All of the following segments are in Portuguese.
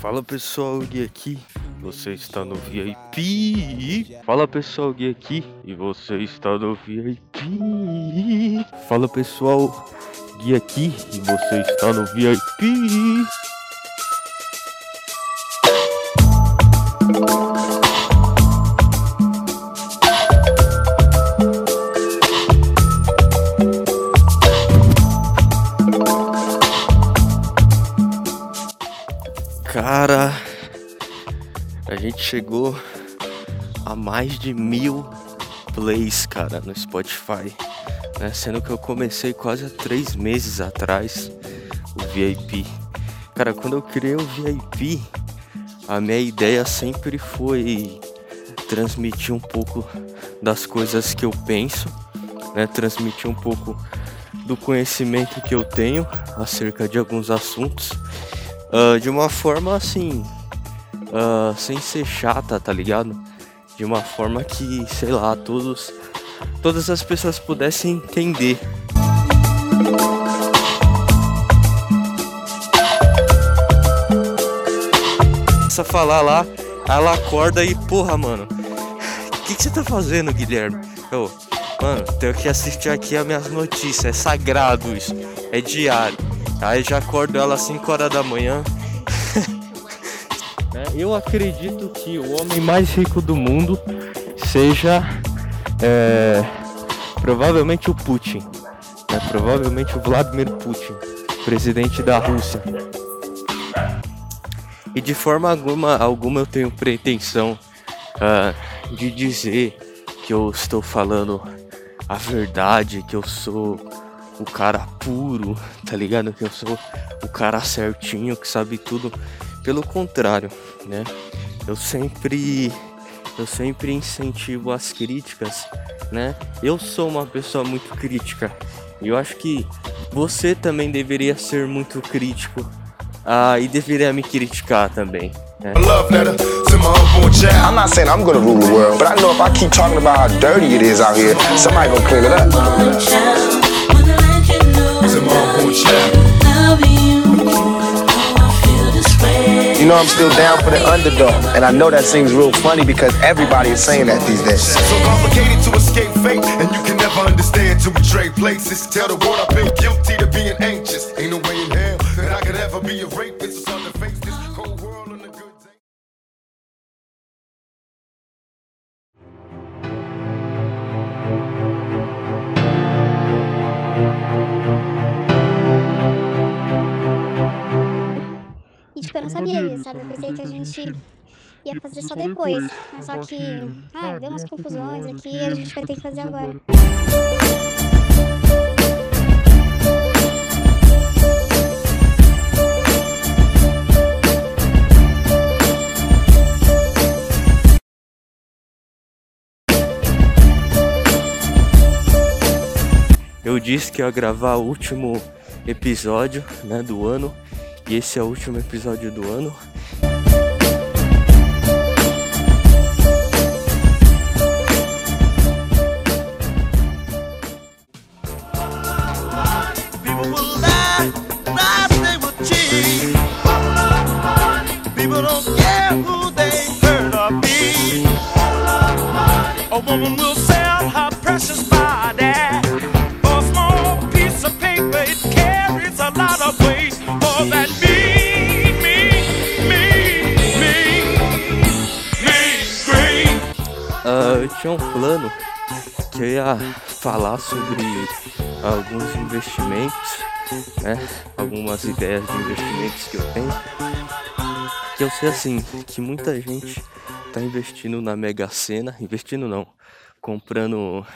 Fala pessoal, Gui aqui, você está no VIP. Fala pessoal, Gui aqui, e você está no VIP. Fala pessoal, Gui aqui, e você está no VIP. Cara, a gente chegou a mais de 1000 plays, cara, no Spotify, né? Sendo que eu comecei quase há 3 meses atrás o VIP. Cara, quando eu criei o VIP, a minha ideia sempre foi transmitir um pouco das coisas que eu penso, né? Transmitir um pouco do conhecimento que eu tenho acerca de alguns assuntos. De uma forma assim, sem ser chata, tá ligado? De uma forma que, sei lá, todas as pessoas pudessem entender. Começa a falar lá, ela acorda e, porra, mano, o que você tá fazendo, Guilherme? Eu, mano, tenho que assistir aqui as minhas notícias, é sagrado isso, é diário. Aí já acordo ela às 5 horas da manhã. Eu acredito que o homem mais rico do mundo seja provavelmente o Putin, né? Provavelmente o Vladimir Putin, presidente da Rússia. E de forma alguma eu tenho pretensão de dizer que eu estou falando a verdade, que eu sou o cara puro, tá ligado? Que eu sou o cara certinho, que sabe tudo. Pelo contrário, né? Eu sempre incentivo as críticas, né? Eu sou uma pessoa muito crítica. E eu acho que você também deveria ser muito crítico, e deveria me criticar também, né? I'm not saying I'm gonna rule the world, but I know if I keep talking about how dirty it is out here, somebody gonna clean it up. You know I'm still down for the underdog, and I know that seems real funny because everybody is saying that these days. So complicated to escape fate, and you can never understand till we trade places. Tell the world I've been guilty to being anxious. Ain't no way in hell that I could ever be a rapist or something. Face this cold world on a good day. Eu não sabia isso, sabe? Eu pensei que a gente ia fazer só depois, mas só que, deu umas confusões aqui e a gente vai ter que fazer agora. Eu disse que ia gravar o último episódio, né, do ano. E esse é o último episódio do ano. Eu tinha um plano que eu ia falar sobre alguns investimentos, né? Algumas ideias de investimentos que eu tenho. Que eu sei assim, que muita gente tá investindo na Mega Sena, investindo não, comprando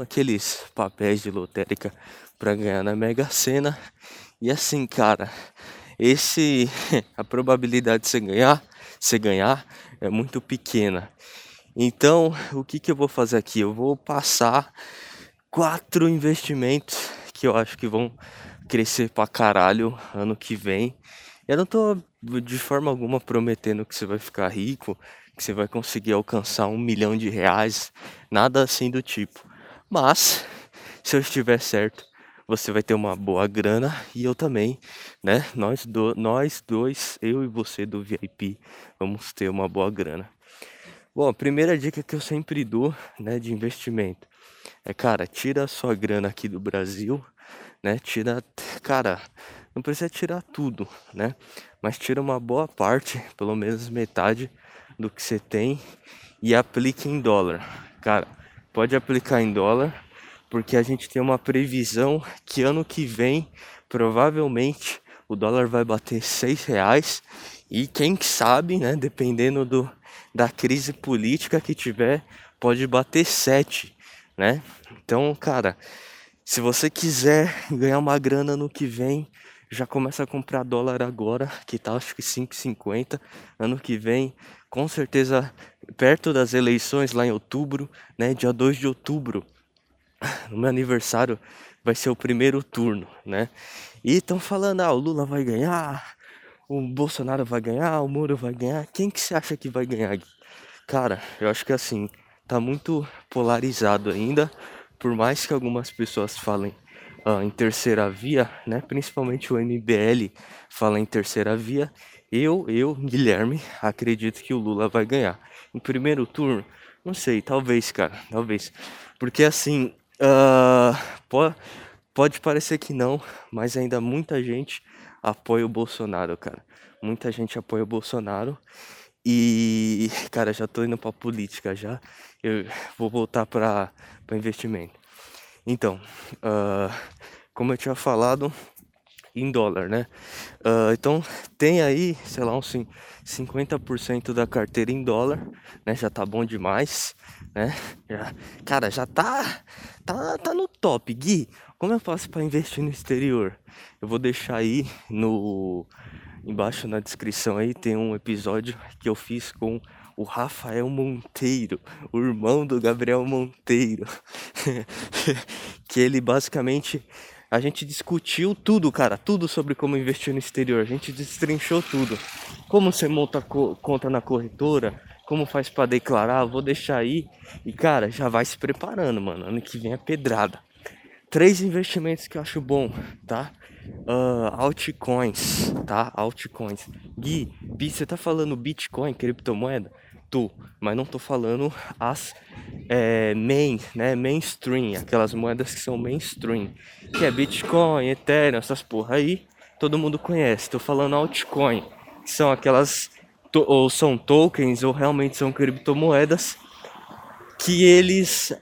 aqueles papéis de lotérica para ganhar na Mega Sena. E assim, cara, a probabilidade de você ganhar é muito pequena. Então, o que eu vou fazer aqui? Eu vou passar 4 investimentos que eu acho que vão crescer pra caralho ano que vem. Eu não tô de forma alguma prometendo que você vai ficar rico, que você vai conseguir alcançar 1 milhão de reais, nada assim do tipo. Mas, se eu estiver certo, você vai ter uma boa grana e eu também, né? Nós dois, eu e você do VIP, vamos ter uma boa grana. Bom, a primeira dica que eu sempre dou, né, de investimento é, cara, tira a sua grana aqui do Brasil, né? Tira, cara, não precisa tirar tudo, né? Mas tira uma boa parte, pelo menos metade do que você tem e aplique em dólar. Cara, pode aplicar em dólar, porque a gente tem uma previsão que ano que vem, provavelmente, o dólar vai bater R$6 e quem sabe, né, dependendo da crise política que tiver, pode bater 7, né? Então, cara, se você quiser ganhar uma grana no que vem, já começa a comprar dólar agora, que tá acho que 5,50. Ano que vem, com certeza, perto das eleições lá em outubro, né? Dia 2 de outubro, no meu aniversário, vai ser o primeiro turno, né? E estão falando, o Lula vai ganhar, o Bolsonaro vai ganhar, o Moro vai ganhar. Quem que você acha que vai ganhar? Cara, eu acho que assim, tá muito polarizado ainda, por mais que algumas pessoas falem em terceira via, né? Principalmente o MBL fala em terceira via. Eu, Guilherme, acredito que o Lula vai ganhar. Em primeiro turno, não sei, talvez, cara, talvez. Porque assim, pode parecer que não, mas ainda muita gente apoia o Bolsonaro, cara. Muita gente apoia o Bolsonaro. E, cara, já tô indo pra política já. Eu vou voltar pra investimento. Então, como eu tinha falado, em dólar, né? Então, tem aí, sei lá, uns 50% da carteira em dólar, né? Já tá bom demais, né? Já tá no top. Gui, como eu faço para investir no exterior? Eu vou deixar aí embaixo na descrição aí, tem um episódio que eu fiz com o Rafael Monteiro, o irmão do Gabriel Monteiro, que ele basicamente, a gente discutiu tudo, cara, tudo sobre como investir no exterior, a gente destrinchou tudo, como você monta conta na corretora, como faz para declarar. Vou deixar aí e, cara, já vai se preparando, mano, ano que vem é pedrada. 3 investimentos que eu acho bom, tá? Altcoins, tá? Altcoins. Gui, você tá falando Bitcoin, criptomoeda? Tô, mas não tô falando as mainstream, aquelas moedas que são mainstream, que é Bitcoin, Ethereum, essas porra aí, todo mundo conhece. Tô falando altcoin, que são aquelas, ou são tokens, ou realmente são criptomoedas, que eles...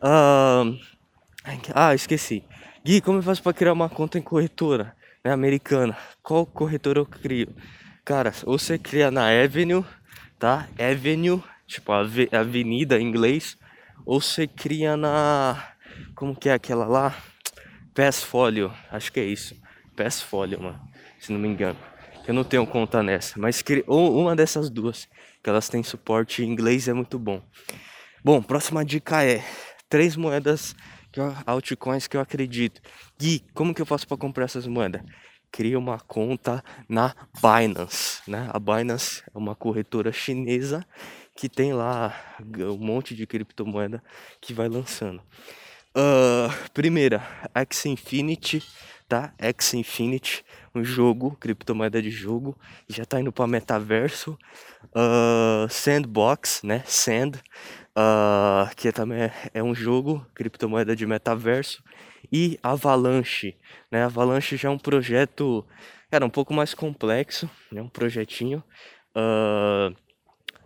esqueci. Gui, como eu faço pra criar uma conta em corretora, né, americana? Qual corretora eu crio? Cara, ou você cria na Avenue, tá? Avenue, tipo avenida em inglês, ou você cria na... como que é aquela lá? Passfolio, acho que é isso. Passfolio, mano, se não me engano. Eu não tenho conta nessa, mas ou uma dessas duas, que elas têm suporte em inglês, é muito bom. Bom, próxima dica é 3 moedas altcoins que eu acredito. Gui, como que eu faço para comprar essas moedas? Cria uma conta na Binance, né? A Binance é uma corretora chinesa que tem lá um monte de criptomoeda que vai lançando. Primeira, Axie Infinity, tá? Axie Infinity, um jogo, criptomoeda de jogo, já tá indo para metaverso. Sandbox, né? Que também é um jogo, criptomoeda de metaverso. E Avalanche, né? Avalanche já é um projeto, um pouco mais complexo, né? Um projetinho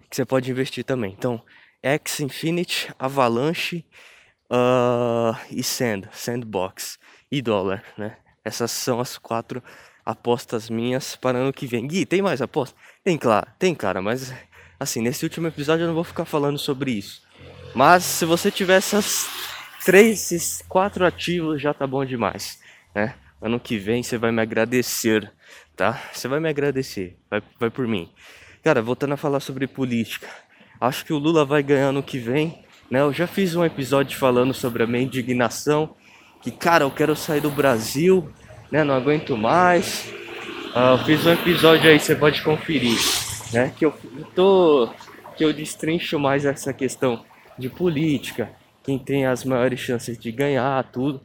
que você pode investir também. Então, Axie Infinity, Avalanche e Sandbox e dólar, né? Essas são as 4 apostas minhas para ano que vem. Gui, tem mais aposta? Tem, cara, mas assim, nesse último episódio eu não vou ficar falando sobre isso. Mas se você tiver essas 4 ativos, já tá bom demais, né? Ano que vem você vai me agradecer, tá? Você vai me agradecer, vai por mim. Cara, voltando a falar sobre política, acho que o Lula vai ganhar ano que vem, né? Eu já fiz um episódio falando sobre a minha indignação, que, cara, eu quero sair do Brasil, né? Não aguento mais. Eu fiz um episódio aí, você pode conferir, né, que eu destrincho mais essa questão de política, quem tem as maiores chances de ganhar, tudo.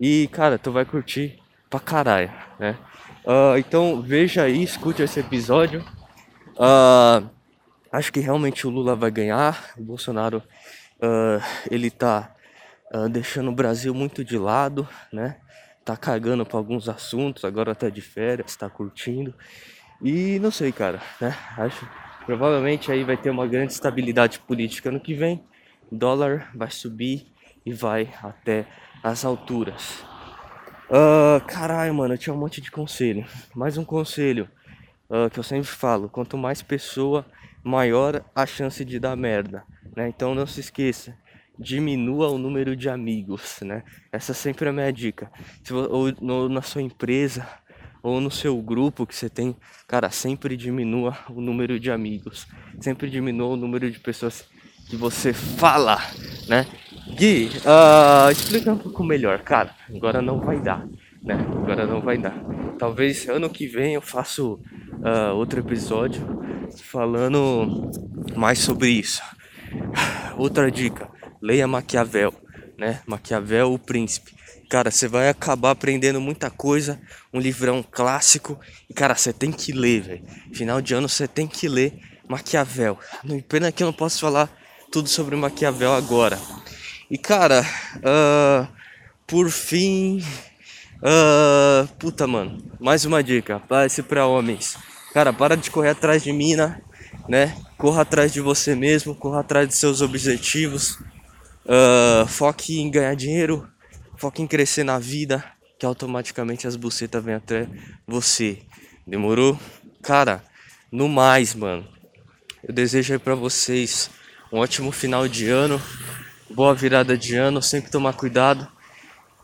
E, cara, tu vai curtir pra caralho, né? Então, veja aí, escute esse episódio. Acho que realmente o Lula vai ganhar. O Bolsonaro, ele tá deixando o Brasil muito de lado, né? Tá cagando pra alguns assuntos, agora tá de férias, tá curtindo. E não sei, cara, né? Acho provavelmente aí vai ter uma grande estabilidade política ano que vem. O dólar vai subir e vai até as alturas. Caralho, mano, eu tinha um monte de conselho. Mais um conselho que eu sempre falo: quanto mais pessoa, maior a chance de dar merda, né? Então não se esqueça, diminua o número de amigos, né? Essa sempre é a minha dica. Se, ou na sua empresa ou no seu grupo que você tem, cara, sempre diminua o número de amigos. Sempre diminua o número de pessoas que você fala, né? Gui, explica um pouco melhor, cara. Agora não vai dar, né? Agora não vai dar. Talvez ano que vem eu faço outro episódio falando mais sobre isso. Outra dica: leia Maquiavel, né? Maquiavel, O Príncipe. Cara, você vai acabar aprendendo muita coisa. Um livrão clássico. E, cara, você tem que ler, velho. Final de ano você tem que ler Maquiavel. Pena que eu não posso falar tudo sobre Maquiavel agora. E, cara, por fim... puta, mano. Mais uma dica. Passe pra homens. Cara, para de correr atrás de mina, né? Corra atrás de você mesmo. Corra atrás de seus objetivos. Foque em ganhar dinheiro. Foque em crescer na vida, que automaticamente as bucetas vêm até você. Demorou? Cara, no mais, mano, eu desejo aí pra vocês um ótimo final de ano, boa virada de ano, sempre tomar cuidado.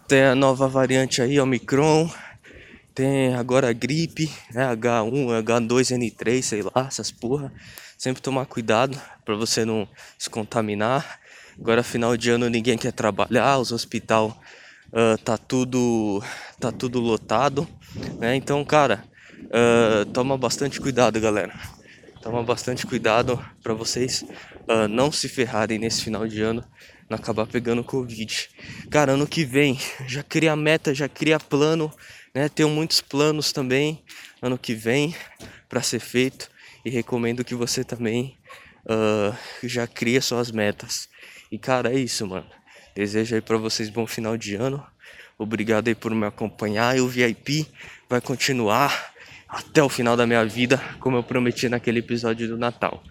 Tem a nova variante aí, Omicron, tem agora a gripe, né, H1, H2N3, sei lá, essas porra. Sempre tomar cuidado pra você não se contaminar. Agora final de ano ninguém quer trabalhar, os hospitais... tá tudo lotado, né? Então, cara, toma bastante cuidado, galera. Toma bastante cuidado pra vocês não se ferrarem nesse final de ano, não acabar pegando Covid. Cara, ano que vem, já cria meta, já cria plano, né? Tenho muitos planos também ano que vem pra ser feito. E recomendo que você também já crie suas metas. E, cara, é isso, mano. Desejo aí pra vocês bom final de ano. Obrigado aí por me acompanhar. E o VIP vai continuar até o final da minha vida, como eu prometi naquele episódio do Natal.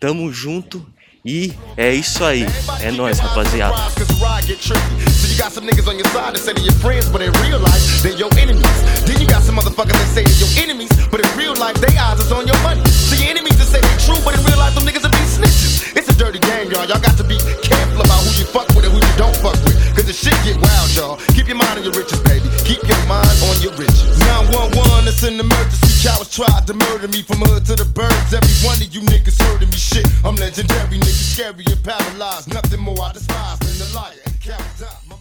Tamo junto e é isso aí. É nóis, rapaziada. Dirty game, y'all. Y'all got to be careful about who you fuck with and who you don't fuck with. Cause the shit get wild, y'all. Keep your mind on your riches, baby. Keep your mind on your riches. 911, it's an emergency. Cowards tried to murder me from hood to the birds. Every one of you niggas hurting me shit. I'm legendary, niggas scary and paralyzed. Nothing more I despise than a liar and cowards out.